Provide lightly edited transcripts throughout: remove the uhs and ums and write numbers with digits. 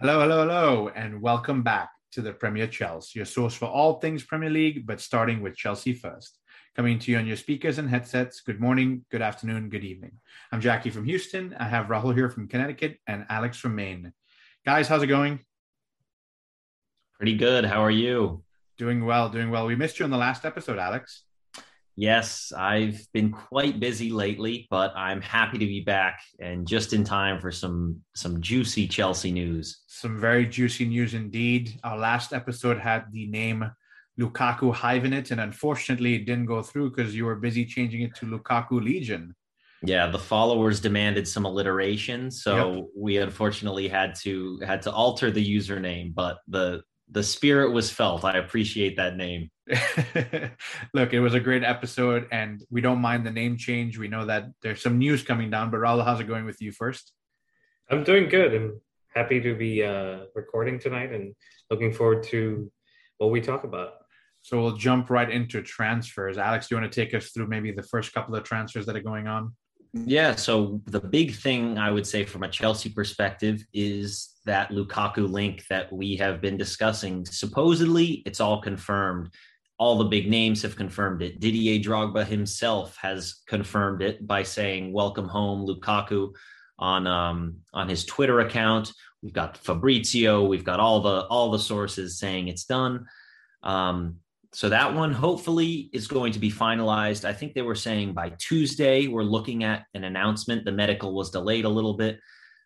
Hello, hello, hello, and welcome back to the PremierChels, your source for all things Premier League, but starting with Chelsea first. Coming to you on your speakers and headsets, good morning, good afternoon, good evening. I'm Jackie from Houston. I have Rahul here from Connecticut and Alex from Maine. Guys, how's it going? Pretty good. How are you? Doing well, doing well. We missed you on the last episode, Alex. Yes, I've been quite busy lately, but I'm happy to be back and just in time for some juicy Chelsea news. Some very juicy news indeed. Our last episode had the name Lukaku Hive in it, and unfortunately it didn't go through because you were busy changing it to Lukaku Legion. Yeah, the followers demanded some alliteration, so we unfortunately had to alter the username, but the spirit was felt. I appreciate that name. Look, it was a great episode, and we don't mind the name change. We know that there's some news coming down, but Raul, how's it going with you first? I'm doing good. I'm happy to be recording tonight and looking forward to what we talk about. So we'll jump right into transfers. Alex, do you want to take us through maybe the first couple of transfers that are going on? Yeah, so the big thing I would say from a Chelsea perspective is that Lukaku link that we have been discussing. Supposedly, it's all confirmed. All the big names have confirmed it. Didier Drogba himself has confirmed it by saying, "Welcome home, Lukaku," on his Twitter account. We've got Fabrizio. We've got all the sources saying it's done. So that one hopefully is going to be finalized. I think they were saying by Tuesday, we're looking at an announcement. The medical was delayed a little bit,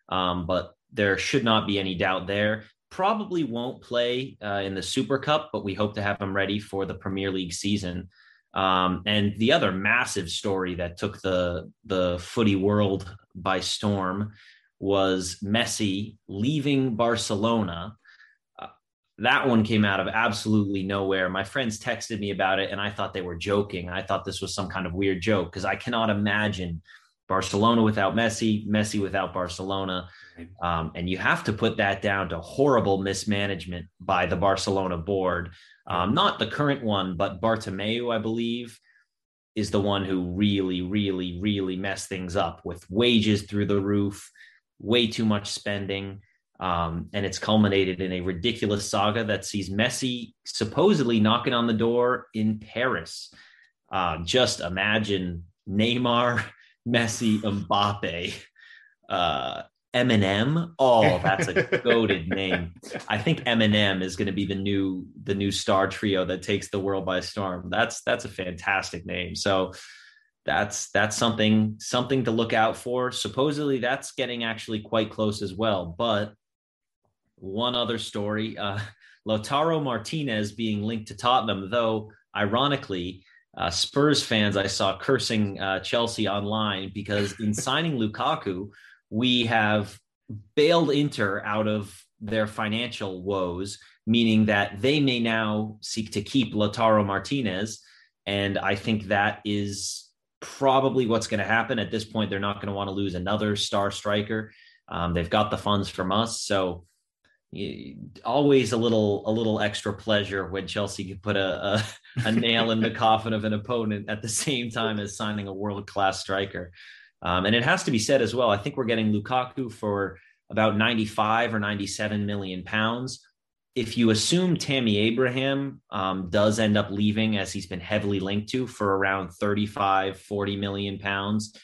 but there should not be any doubt there. Probably won't play in the Super Cup, but we hope to have him ready for the Premier League season. And the other massive story that took the footy world by storm was Messi leaving Barcelona. That one came out of absolutely nowhere. My friends texted me about it, and I thought they were joking. I thought this was some kind of weird joke because I cannot imagine Barcelona without Messi, Messi without Barcelona. And you have to put that down to horrible mismanagement by the Barcelona board. Not the current one, but Bartomeu, I believe, is the one who really, really, really messed things up with wages through the roof, way too much spending. And it's culminated in a ridiculous saga that sees Messi supposedly knocking on the door in Paris. Just imagine Neymar, Messi, Mbappe, Eminem. Oh, that's a goated name. I think Eminem is going to be the new star trio that takes the world by storm. That's a fantastic name. So that's something to look out for. Supposedly that's getting actually quite close as well, but one other story, Lautaro Martinez being linked to Tottenham, though, ironically, Spurs fans I saw cursing Chelsea online because in signing Lukaku, we have bailed Inter out of their financial woes, meaning that they may now seek to keep Lautaro Martinez. And I think that is probably what's going to happen. At this point, they're not going to want to lose another star striker. They've got the funds from us, so always a little extra pleasure when Chelsea can put a nail in the coffin of an opponent at the same time as signing a world-class striker. And it has to be said as well, I think we're getting Lukaku for about 95 or 97 million pounds. If you assume Tammy Abraham does end up leaving, as he's been heavily linked to, for around 35, 40 million pounds.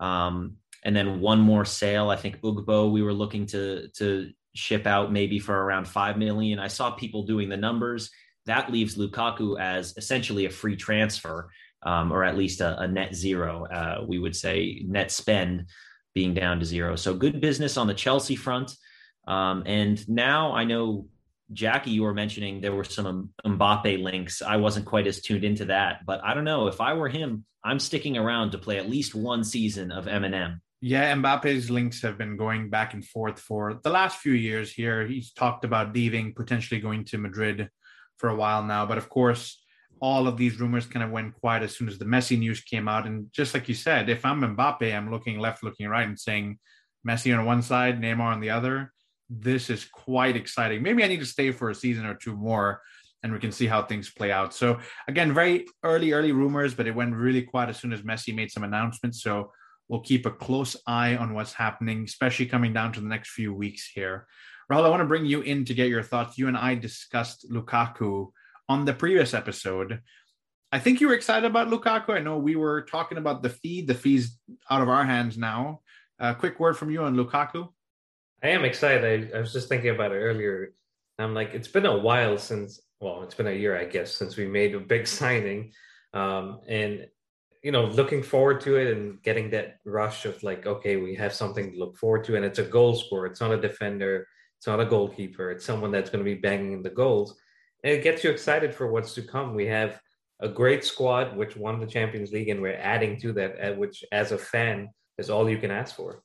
And then one more sale, I think Ugbo, we were looking to ship out maybe for around 5 million. I saw people doing the numbers. That leaves Lukaku as essentially a free transfer, or at least a net zero. We would say net spend being down to zero. So good business on the Chelsea front. And now I know, Jackie, you were mentioning there were some Mbappe links. I wasn't quite as tuned into that, but I don't know. If I were him, I'm sticking around to play at least one season of M&M. Yeah, Mbappe's links have been going back and forth for the last few years here. He's talked about leaving, potentially going to Madrid for a while now. But of course, all of these rumors kind of went quiet as soon as the Messi news came out. And just like you said, if I'm Mbappe, I'm looking left, looking right and saying Messi on one side, Neymar on the other. This is quite exciting. Maybe I need to stay for a season or two more and we can see how things play out. So again, very early rumors, but it went really quiet as soon as Messi made some announcements. So we'll keep a close eye on what's happening, especially coming down to the next few weeks here. Rahul, I want to bring you in to get your thoughts. You and I discussed Lukaku on the previous episode. I think you were excited about Lukaku. I know we were talking about the fee. The fee's out of our hands now. A quick word from you on Lukaku. I am excited. I was just thinking about it earlier. I'm like, it's been a while since, well, it's been a year, I guess, since we made a big signing. And, you know, looking forward to it and getting that rush of like, okay, we have something to look forward to. And it's a goal scorer. It's not a defender. It's not a goalkeeper. It's someone that's going to be banging in the goals. And it gets you excited for what's to come. We have a great squad, which won the Champions League, and we're adding to that, which as a fan is all you can ask for.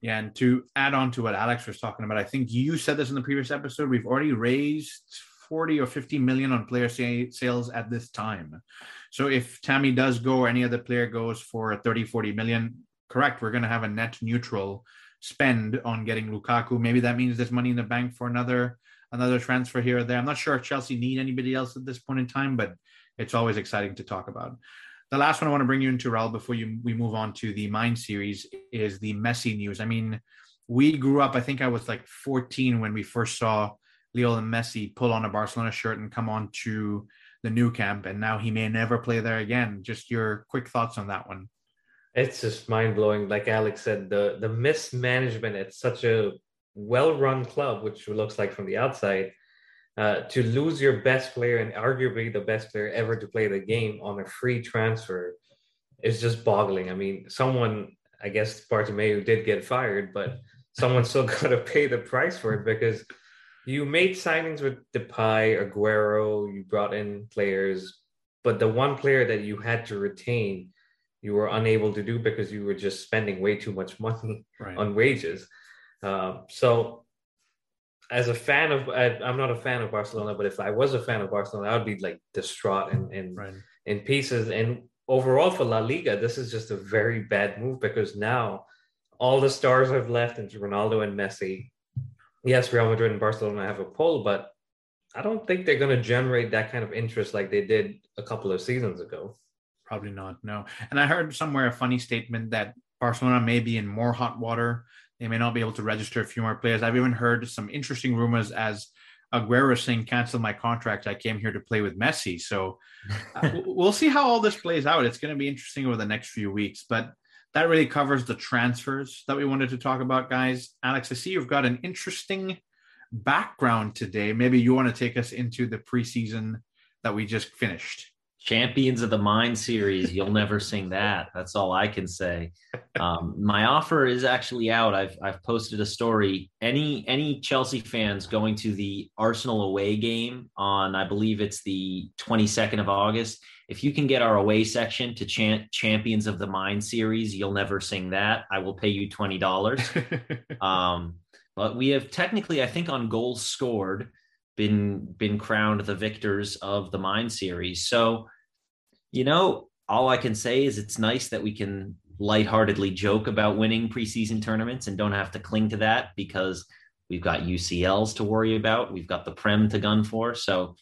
Yeah, and to add on to what Alex was talking about, I think you said this in the previous episode, we've already raised 40 or 50 million on player sales at this time. So if Tammy does go or any other player goes for 30, 40 million, correct, we're going to have a net neutral spend on getting Lukaku. Maybe that means there's money in the bank for another transfer here or there. I'm not sure if Chelsea need anybody else at this point in time, but it's always exciting to talk about. The last one I want to bring you into, Raul, before we move on to the Mind Series, is the Messi news. I mean, we grew up, I think I was like 14 when we first saw Leo and Messi pull on a Barcelona shirt and come on to the new camp, and now he may never play there again. Just your quick thoughts on that one. It's just mind-blowing. Like Alex said, the mismanagement at such a well-run club, which looks like from the outside, to lose your best player and arguably the best player ever to play the game on a free transfer is just boggling. I mean, someone, I guess Bartomeu did get fired, but someone's still got to pay the price for it because you made signings with Depay, Aguero, you brought in players, but the one player that you had to retain, you were unable to do because you were just spending way too much money on wages. As a fan of, I'm not a fan of Barcelona, but if I was a fan of Barcelona, I would be like distraught and in pieces. And overall for La Liga, this is just a very bad move because now all the stars have left into Ronaldo and Messi. Yes, Real Madrid and Barcelona have a pull, but I don't think they're going to generate that kind of interest like they did a couple of seasons ago. Probably not, no. And I heard somewhere a funny statement that Barcelona may be in more hot water. They may not be able to register a few more players. I've even heard some interesting rumors as Aguero saying, cancel my contract. I came here to play with Messi. So we'll see how all this plays out. It's going to be interesting over the next few weeks. But that really covers the transfers that we wanted to talk about, guys. Alex, I see you've got an interesting background today. Maybe you want to take us into the preseason that we just finished. Champions of the Mind Series. You'll never sing that. That's all I can say. My offer is actually out. I've posted a story. Any Chelsea fans going to the Arsenal away game on, I believe it's the 22nd of August. If you can get our away section to chant Champions of the Mind Series, you'll never sing that. I will pay you $20. But we have technically, I think on goals scored, been crowned the victors of the Mind Series. So, you know, all I can say is it's nice that we can lightheartedly joke about winning preseason tournaments and don't have to cling to that because we've got UCLs to worry about. We've got the Prem to gun for. So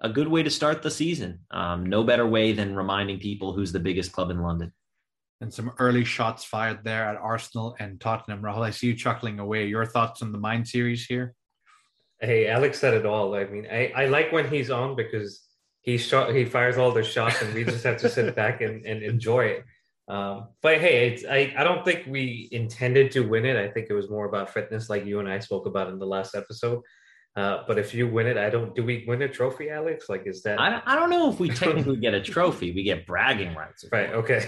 a good way to start the season. No better way than reminding people who's the biggest club in London. And some early shots fired there at Arsenal and Tottenham. Rahul, I see you chuckling away. Your thoughts on the Mind Series here? Hey, Alex said it all. I mean, I like when he's on because he fires all the shots and we just have to sit back and enjoy it. But hey, I don't think we intended to win it. I think it was more about fitness like you and I spoke about in the last episode. But if you win it, do we win a trophy, Alex? Like, is that... I don't know if we technically get a trophy. We get bragging rights. Right, okay.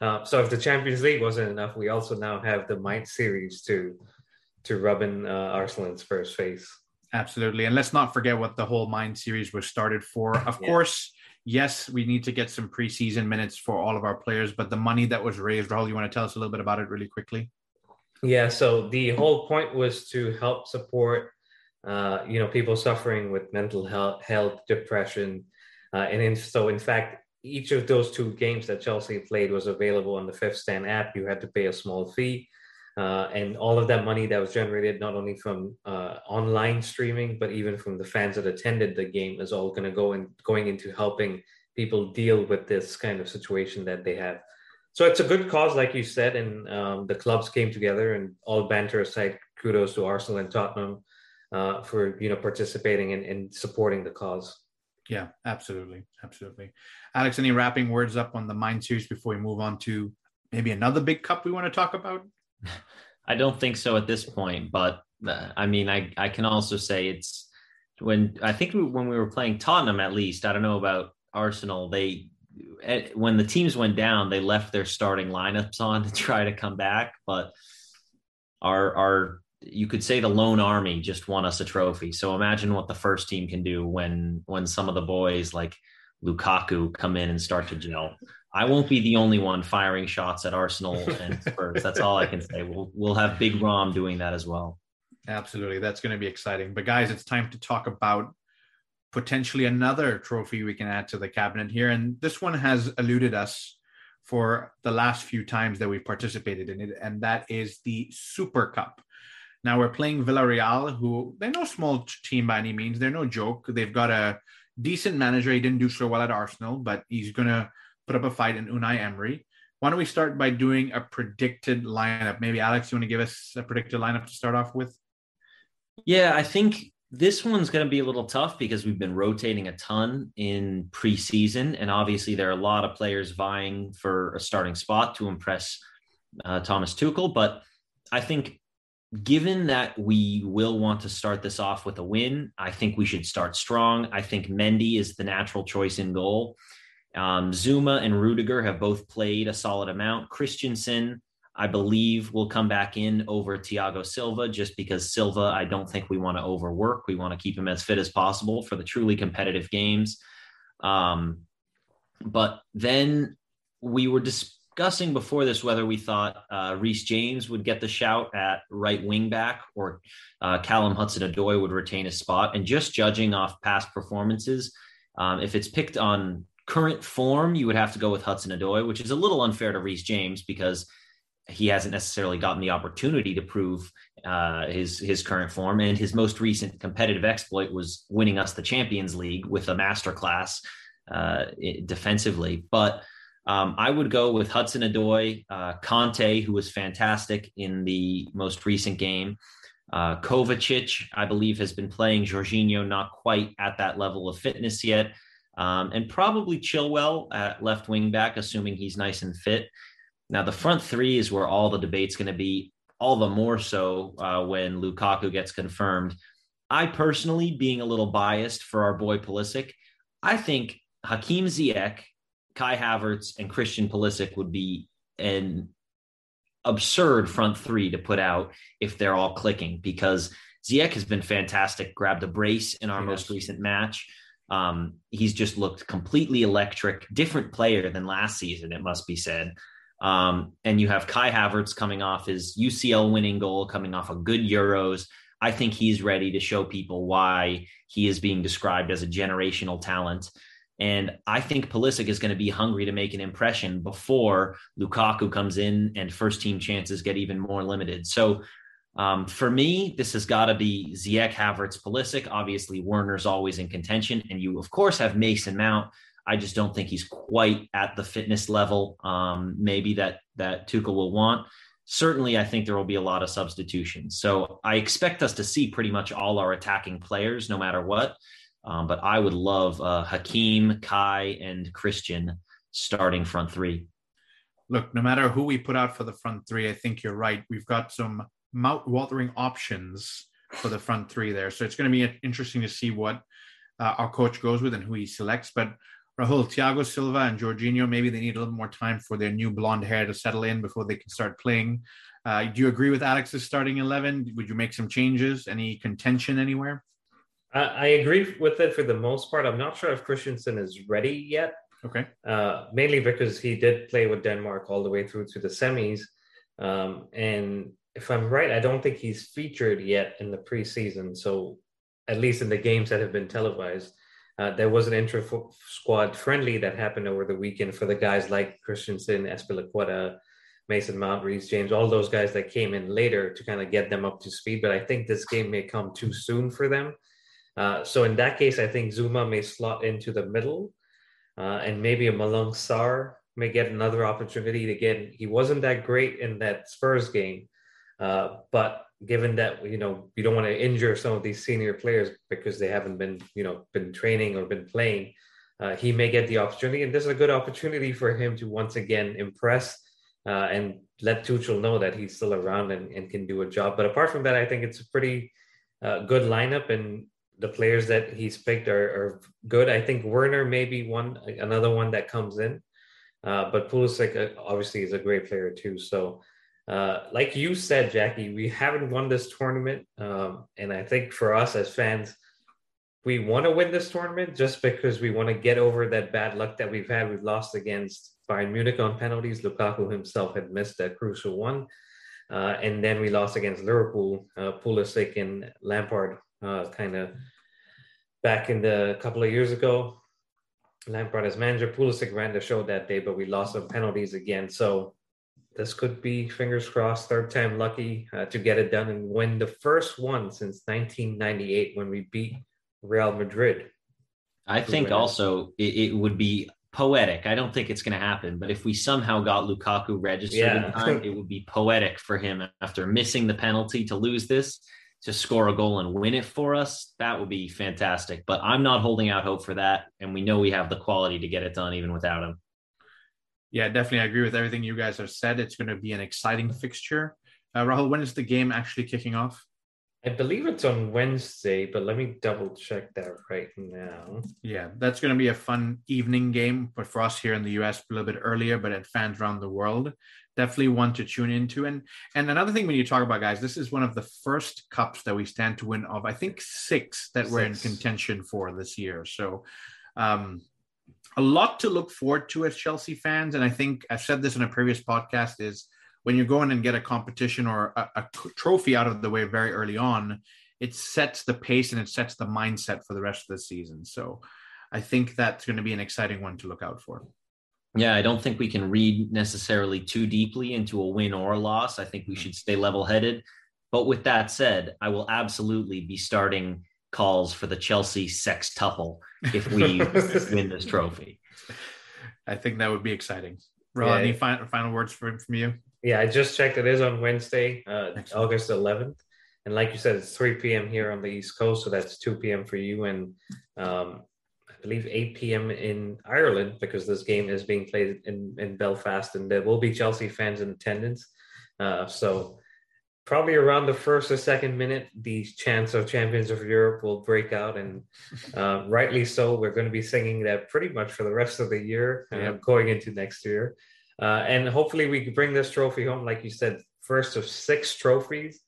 So if the Champions League wasn't enough, we also now have the Mind Series to rub in Arsenal and Spurs' face. Absolutely. And let's not forget what the whole Mind Series was started for. Of course, yes, we need to get some preseason minutes for all of our players, but the money that was raised, Rahul, you want to tell us a little bit about it really quickly? Yeah, so the whole point was to help support, people suffering with mental health depression. In fact, each of those two games that Chelsea played was available on the Fifth Stand app. You had to pay a small fee. And all of that money that was generated, not only from online streaming, but even from the fans that attended the game, is all going to go into helping people deal with this kind of situation that they have. So it's a good cause, like you said, and the clubs came together and all banter aside, kudos to Arsenal and Tottenham for, you know, participating and supporting the cause. Yeah, absolutely. Absolutely. Alex, any wrapping words up on the Mind Series before we move on to maybe another big cup we want to talk about? I don't think so at this point, but I mean, I can also say it's when I think when we were playing Tottenham, at least, I don't know about Arsenal, when the teams went down, they left their starting lineups on to try to come back. But our you could say the lone army just won us a trophy. So imagine what the first team can do when some of the boys like Lukaku come in and start to gel. I won't be the only one firing shots at Arsenal and Spurs. That's all I can say. We'll have Big Rom doing that as well. Absolutely. That's going to be exciting. But guys, it's time to talk about potentially another trophy we can add to the cabinet here. And this one has eluded us for the last few times that we've participated in it. And that is the Super Cup. Now we're playing Villarreal, who they're no small team by any means. They're no joke. They've got a decent manager. He didn't do so well at Arsenal, but he's going to put up a fight in Unai Emery. Why don't we start by doing a predicted lineup? Maybe Alex, you want to give us a predicted lineup to start off with? Yeah, I think this one's going to be a little tough because we've been rotating a ton in preseason. And obviously there are a lot of players vying for a starting spot to impress Thomas Tuchel. But I think given that we will want to start this off with a win, I think we should start strong. I think Mendy is the natural choice in goal. Zuma and Rudiger have both played a solid amount. Christensen, I believe, will come back in over Thiago Silva just because Silva, I don't think we want to overwork. We want to keep him as fit as possible for the truly competitive games. But then we were discussing before this whether we thought Reece James would get the shout at right wing back or Callum Hudson-Odoi would retain his spot. And just judging off past performances, if it's picked on current form, you would have to go with Hudson-Odoi, which is a little unfair to Reece James because he hasn't necessarily gotten the opportunity to prove his current form. And his most recent competitive exploit was winning us the Champions League with a masterclass defensively. But I would go with Hudson-Odoi, Conte, who was fantastic in the most recent game. Kovacic, I believe, has been playing. Jorginho, not quite at that level of fitness yet. And probably Chilwell at left wing back, assuming he's nice and fit. Now, the front three is where all the debate's going to be, all the more so when Lukaku gets confirmed. I personally, being a little biased for our boy Pulisic, I think Hakim Ziyech, Kai Havertz, and Christian Pulisic would be an absurd front three to put out if they're all clicking, because Ziyech has been fantastic, grabbed a brace in our most recent match. He's just looked completely electric, different player than last season, it must be said. And you have Kai Havertz coming off his UCL winning goal, coming off a good Euros. I think he's ready to show people why he is being described as a generational talent. And I think Pulisic is going to be hungry to make an impression before Lukaku comes in and first team chances get even more limited. So for me, this has got to be Ziyech, Havertz, Pulisic. Obviously, Werner's always in contention. And you, of course, have Mason Mount. I just don't think he's quite at the fitness level maybe that Tuchel will want. Certainly, I think there will be a lot of substitutions. So I expect us to see pretty much all our attacking players, no matter what. But I would love Hakim, Kai, and Christian starting front three. Look, no matter who we put out for the front three, I think you're right. We've got some mouth-watering options for the front three there. So it's going to be interesting to see what our coach goes with and who he selects. But Rahul, Thiago Silva and Jorginho, maybe they need a little more time for their new blonde hair to settle in before they can start playing. Do you agree with Alex's starting 11? Would you make some changes? Any contention anywhere? I agree with it for the most part. I'm not sure if Christensen is ready yet. Okay. Mainly because he did play with Denmark all the way through to the semis. And if I'm right, I don't think he's featured yet in the preseason. So at least in the games that have been televised. There was an intra-squad friendly that happened over the weekend for the guys like Christensen, Azpilicueta, Mason Mount, Reece James, all those guys that came in later to kind of get them up to speed. But I think this game may come too soon for them. So in that case, I think Zuma may slot into the middle and maybe a Malung Sarr may get another opportunity. Again, he wasn't that great in that Spurs game, but given that, you know, you don't want to injure some of these senior players because they haven't been, you know, been training or been playing, he may get the opportunity. And this is a good opportunity for him to once again impress and let Tuchel know that he's still around and can do a job. But apart from that, I think it's a pretty good lineup, and the players that he's picked are good. I think Werner may be another one that comes in, but Pulisic obviously is a great player too. So like you said, Jackie, we haven't won this tournament. And I think for us as fans, we want to win this tournament just because we want to get over that bad luck that we've had. We've lost against Bayern Munich on penalties. Lukaku himself had missed that crucial one. And then we lost against Liverpool, Pulisic and Lampard kind of back in the couple of years ago. Lampard as manager, Pulisic ran the show that day, but we lost on penalties again. So this could be, fingers crossed, third time lucky to get it done and win the first one since 1998 when we beat Real Madrid. I think also it would be poetic. I don't think it's going to happen, but if we somehow got Lukaku registered in time, it would be poetic for him after missing the penalty to lose this, to score a goal and win it for us. That would be fantastic, but I'm not holding out hope for that. And we know we have the quality to get it done even without him. Yeah, definitely. I agree with everything you guys have said. It's going to be an exciting fixture. Rahul, when is the game actually kicking off? I believe it's on Wednesday, but let me double check that right now. Yeah, that's going to be a fun evening game, but for us here in the US, a little bit earlier, but at fans around the world, definitely one to tune into. And another thing when you talk about, guys, this is one of the first cups that we stand to win of, I think, six that we're in contention for this year. So, a lot to look forward to as Chelsea fans. And I think I've said this in a previous podcast is when you go in and get a competition or a trophy out of the way very early on, it sets the pace and it sets the mindset for the rest of the season. So I think that's going to be an exciting one to look out for. Yeah, I don't think we can read necessarily too deeply into a win or a loss. I think we should stay level-headed. But with that said, I will absolutely be starting calls for the Chelsea sextuple if we win this trophy. I think that would be exciting. Ron, any final words from you? Yeah, I just checked. It is on Wednesday, August 11th. And like you said, it's 3 p.m. here on the East Coast, so that's 2 p.m. for you. And I believe 8 p.m. in Ireland, because this game is being played in Belfast, and there will be Chelsea fans in attendance. So probably around the first or second minute, the chants of Champions of Europe will break out, and rightly so. We're going to be singing that pretty much for the rest of the year and going into next year. And hopefully we can bring this trophy home, like you said, first of six trophies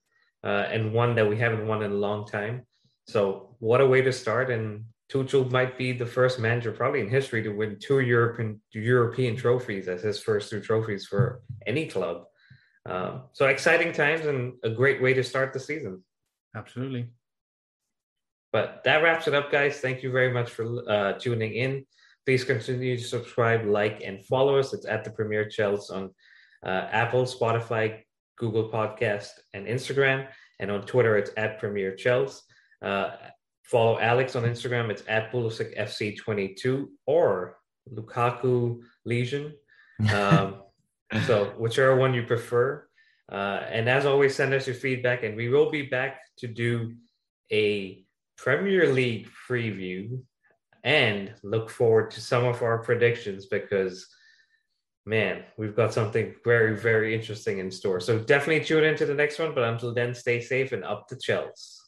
and one that we haven't won in a long time. So what a way to start. And Tuchel might be the first manager probably in history to win two European trophies as his first two trophies for any club. So exciting times and a great way to start the season. Absolutely. But that wraps it up, guys. Thank you very much for tuning in. Please continue to subscribe, like, and follow us. It's at the PremierChels on Apple, Spotify, Google Podcast, and Instagram. And on Twitter, it's at PremierChels. Follow Alex on Instagram. It's at PulisicFC22 or Lukaku Legion. So whichever one you prefer. And as always, send us your feedback. And we will be back to do a Premier League preview and look forward to some of our predictions because, man, we've got something very, very interesting in store. So definitely tune into the next one. But until then, stay safe and up the Chels.